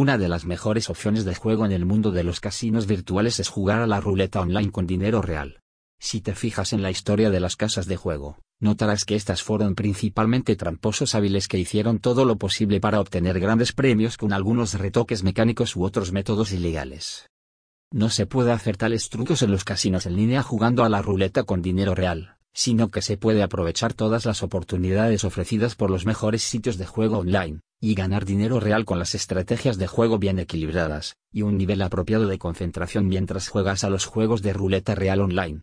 Una de las mejores opciones de juego en el mundo de los casinos virtuales es jugar a la ruleta online con dinero real. Si te fijas en la historia de las casas de juego, notarás que estas fueron principalmente tramposos hábiles que hicieron todo lo posible para obtener grandes premios con algunos retoques mecánicos u otros métodos ilegales. No se puede hacer tales trucos en los casinos en línea jugando a la ruleta con dinero real, sino que se puede aprovechar todas las oportunidades ofrecidas por los mejores sitios de juego online, y ganar dinero real con las estrategias de juego bien equilibradas, y un nivel apropiado de concentración mientras juegas a los juegos de ruleta real online.